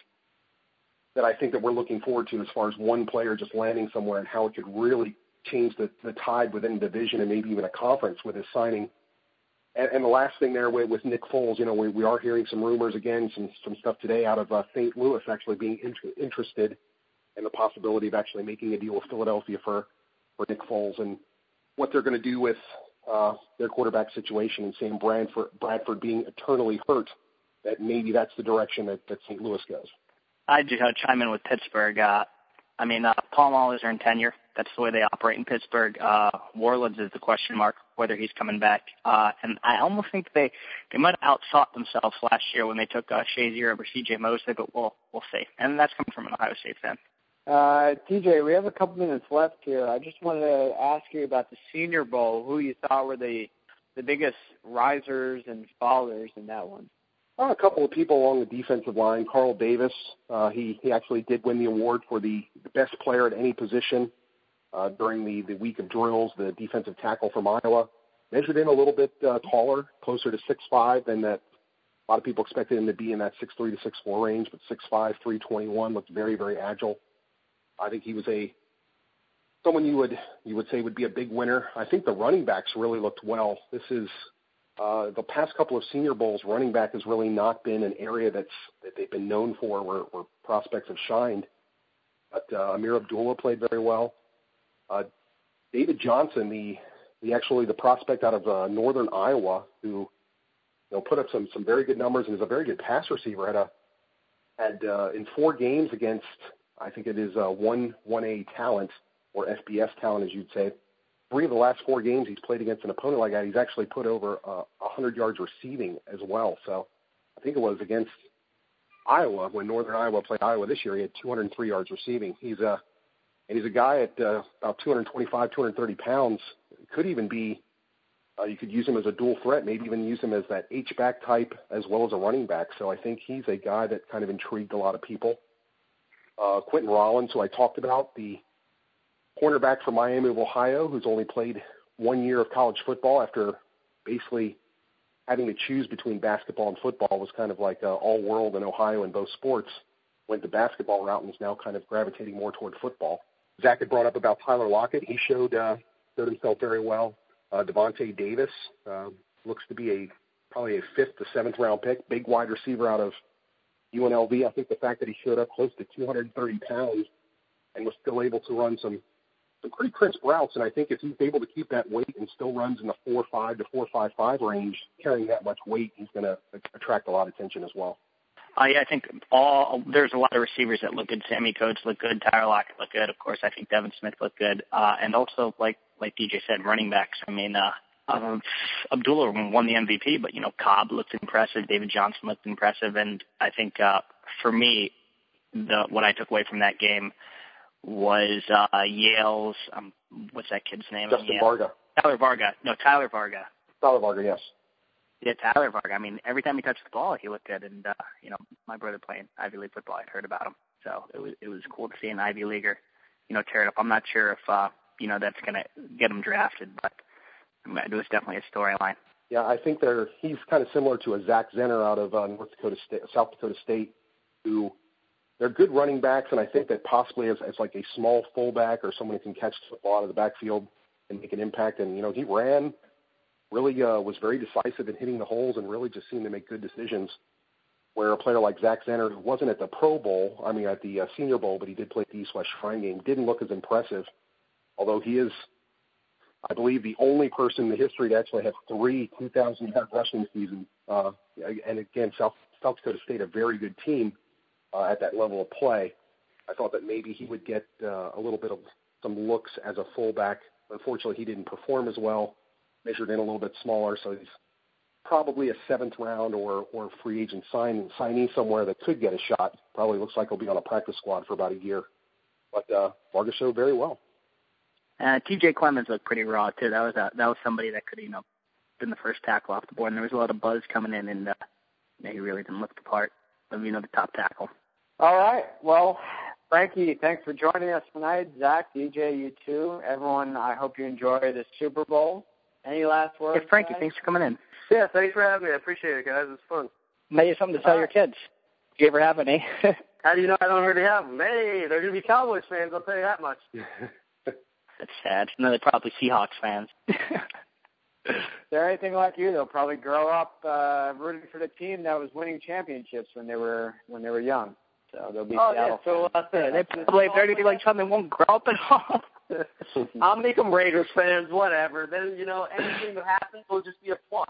that I think that we're looking forward to as far as one player just landing somewhere and how it could really change the, the tide within the division and maybe even a conference with his signing. And, and the last thing there with, with Nick Foles, you know, we, we are hearing some rumors again, some some stuff today out of uh, Saint Louis actually being inter- interested in the possibility of actually making a deal with Philadelphia for, for Nick Foles and what they're going to do with uh, their quarterback situation and Sam Bradford, Bradford being eternally hurt, that maybe that's the direction that, that Saint Louis goes. I just uh, chime in with Pittsburgh. Uh, I mean, uh, Polamalu's earned tenure. That's the way they operate in Pittsburgh. Uh, Warlands is the question mark, whether he's coming back. Uh, and I almost think they, they might have outthought themselves last year when they took uh, Shazier over C J Mosley, but we'll, we'll see. And that's coming from an Ohio State fan. Uh, T J, we have a couple minutes left here. I just wanted to ask you about the Senior Bowl, who you thought were the, the biggest risers and fallers in that one. Uh, a couple of people along the defensive line. Carl Davis, uh, he, he actually did win the award for the best player at any position uh, during the, the week of drills, the defensive tackle from Iowa. Measured in a little bit uh, taller, closer to six five than that. A lot of people expected him to be in that six three to six four range, but six five, three twenty-one, looked very, very agile. I think he was a someone you would you would say would be a big winner. I think the running backs really looked well. This is Uh, the past couple of Senior Bowls, running back has really not been an area that's, that they've been known for where, where prospects have shined. But uh, Amir Abdullah played very well. Uh, David Johnson, the, the actually the prospect out of uh, northern Iowa, who you know, put up some, some very good numbers and is a very good pass receiver, had, a, had uh, in four games against, I think it is uh, one, one A talent, or F B S talent, as you'd say, three of the last four games he's played against an opponent like that, he's actually put over uh, one hundred yards receiving as well. So I think it was against Iowa, when Northern Iowa played Iowa this year, he had two hundred three yards receiving. He's a, and he's a guy at uh, about two twenty-five, two thirty pounds. Could even be, uh, you could use him as a dual threat, maybe even use him as that H-back type as well as a running back. So I think he's a guy that kind of intrigued a lot of people. Uh, Quentin Rollins, who I talked about, the cornerback from Miami of Ohio, who's only played one year of college football after basically having to choose between basketball and football, was kind of like uh, all world in Ohio in both sports, went the basketball route and is now kind of gravitating more toward football. Zach had brought up about Tyler Lockett. He showed, uh, showed himself very well. Uh, DeVante Davis uh, looks to be a probably a fifth to seventh round pick, big wide receiver out of U N L V. I think the fact that he showed up close to two hundred thirty pounds and was still able to run some Some pretty crisp routes, and I think if he's able to keep that weight and still runs in the four five to four five five range, carrying that much weight, he's going to attract a lot of attention as well. Uh, yeah, I think all there's a lot of receivers that look good. Sammy Coates looked good. Tyler Lockett looked good. Of course, I think Devin Smith looked good. Uh, and also, like like D J said, running backs. I mean, uh, um, Abdullah won the M V P, but, you know, Cobb looked impressive. David Johnson looked impressive. And I think uh, for me, the what I took away from that game was uh, Yale's, um, what's that kid's name? Justin Varga. Tyler Varga. No, Tyler Varga. Tyler Varga, yes. Yeah, Tyler Varga. I mean, every time he touched the ball, he looked good. And, uh, you know, my brother playing Ivy League football, I'd heard about him. So it was it was cool to see an Ivy Leaguer, you know, tear it up. I'm not sure if, uh, you know, that's going to get him drafted, but it was definitely a storyline. Yeah, I think they're, he's kind of similar to a Zach Zenner out of uh, North Dakota State, South Dakota State, who – they're good running backs, and I think that possibly as, as like a small fullback or someone who can catch the ball out of the backfield and make an impact. And, you know, he ran, really uh, was very decisive in hitting the holes and really just seemed to make good decisions, where a player like Zach Zenner, who wasn't at the Pro Bowl, I mean at the uh, Senior Bowl, but he did play at the East West Shrine Game, didn't look as impressive, although he is, I believe, the only person in the history to actually have three two thousand-yard rushing seasons. Uh, and, again, South, South Dakota State, a very good team. Uh, at that level of play, I thought that maybe he would get uh, a little bit of some looks as a fullback. Unfortunately, he didn't perform as well, measured in a little bit smaller, so he's probably a seventh round or, or free agent sign, signee somewhere that could get a shot. Probably looks like he'll be on a practice squad for about a year. But uh, Vargas showed very well. Uh, T J. Clemens looked pretty raw, too. That was a, that was somebody that could, you know, been the first tackle off the board, and there was a lot of buzz coming in, and uh, he really didn't look the part of, you know, the top tackle. All right. Well, Frankie, thanks for joining us tonight. Zach, D J, you too. Everyone, I hope you enjoy the Super Bowl. Any last words? Hey, Frankie, guys? Thanks for coming in. Yeah, thanks for having me. I appreciate it, guys. It was fun. Maybe it's something to tell All your right. kids. If you ever have any. How do you know I don't already have them? Hey, they're going to be Cowboys fans. I'll tell you that much. That's sad. No, they're probably Seahawks fans. They're anything like you, they'll probably grow up uh, rooting for the team that was winning championships when they were when they were young. So they'll be. Oh yeah, so uh, yeah, they play thirty like something won't grow up at all. I'll make them Raiders fans, whatever. Then you know anything that happens will just be a plus.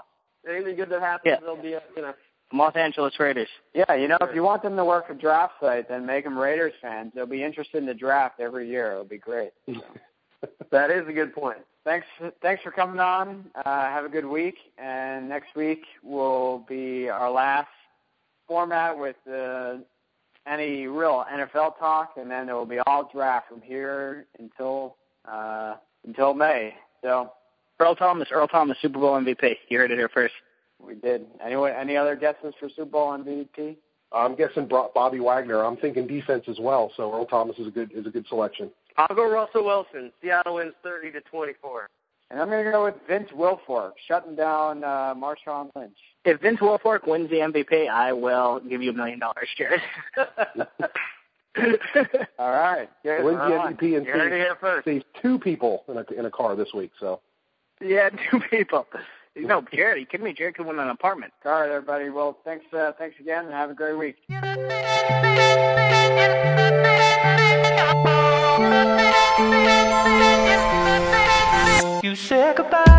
Anything good that happens, yeah. They'll be a, you know. Los Angeles Raiders. Yeah, you know, if you want them to work for DraftSite, then make them Raiders fans. They'll be interested in the draft every year. It'll be great. So. That is a good point. Thanks thanks for coming on. Uh, have a good week. And next week will be our last format with uh, any real N F L talk, and then it will be all draft from here until uh, until May. So, Earl Thomas, Earl Thomas, Super Bowl M V P. You heard it here first. We did. Anyway, any other guesses for Super Bowl M V P? I'm guessing Bobby Wagner. I'm thinking defense as well. So Earl Thomas is a good is a good selection. I'll go Russell Wilson. Seattle wins thirty to twenty-four. And I'm going to go with Vince Wilfork, shutting down uh, Marshawn Lynch. If Vince Wilfork wins the M V P, I will give you a million dollars, Jared. All right. Jared, wins the M V P and sees two people in a, in a car this week. So. Yeah, two people. You know, Jared, are you kidding me? Jared could win an apartment. All right, everybody. Well, thanks, uh, thanks again, and have a great week. You said goodbye.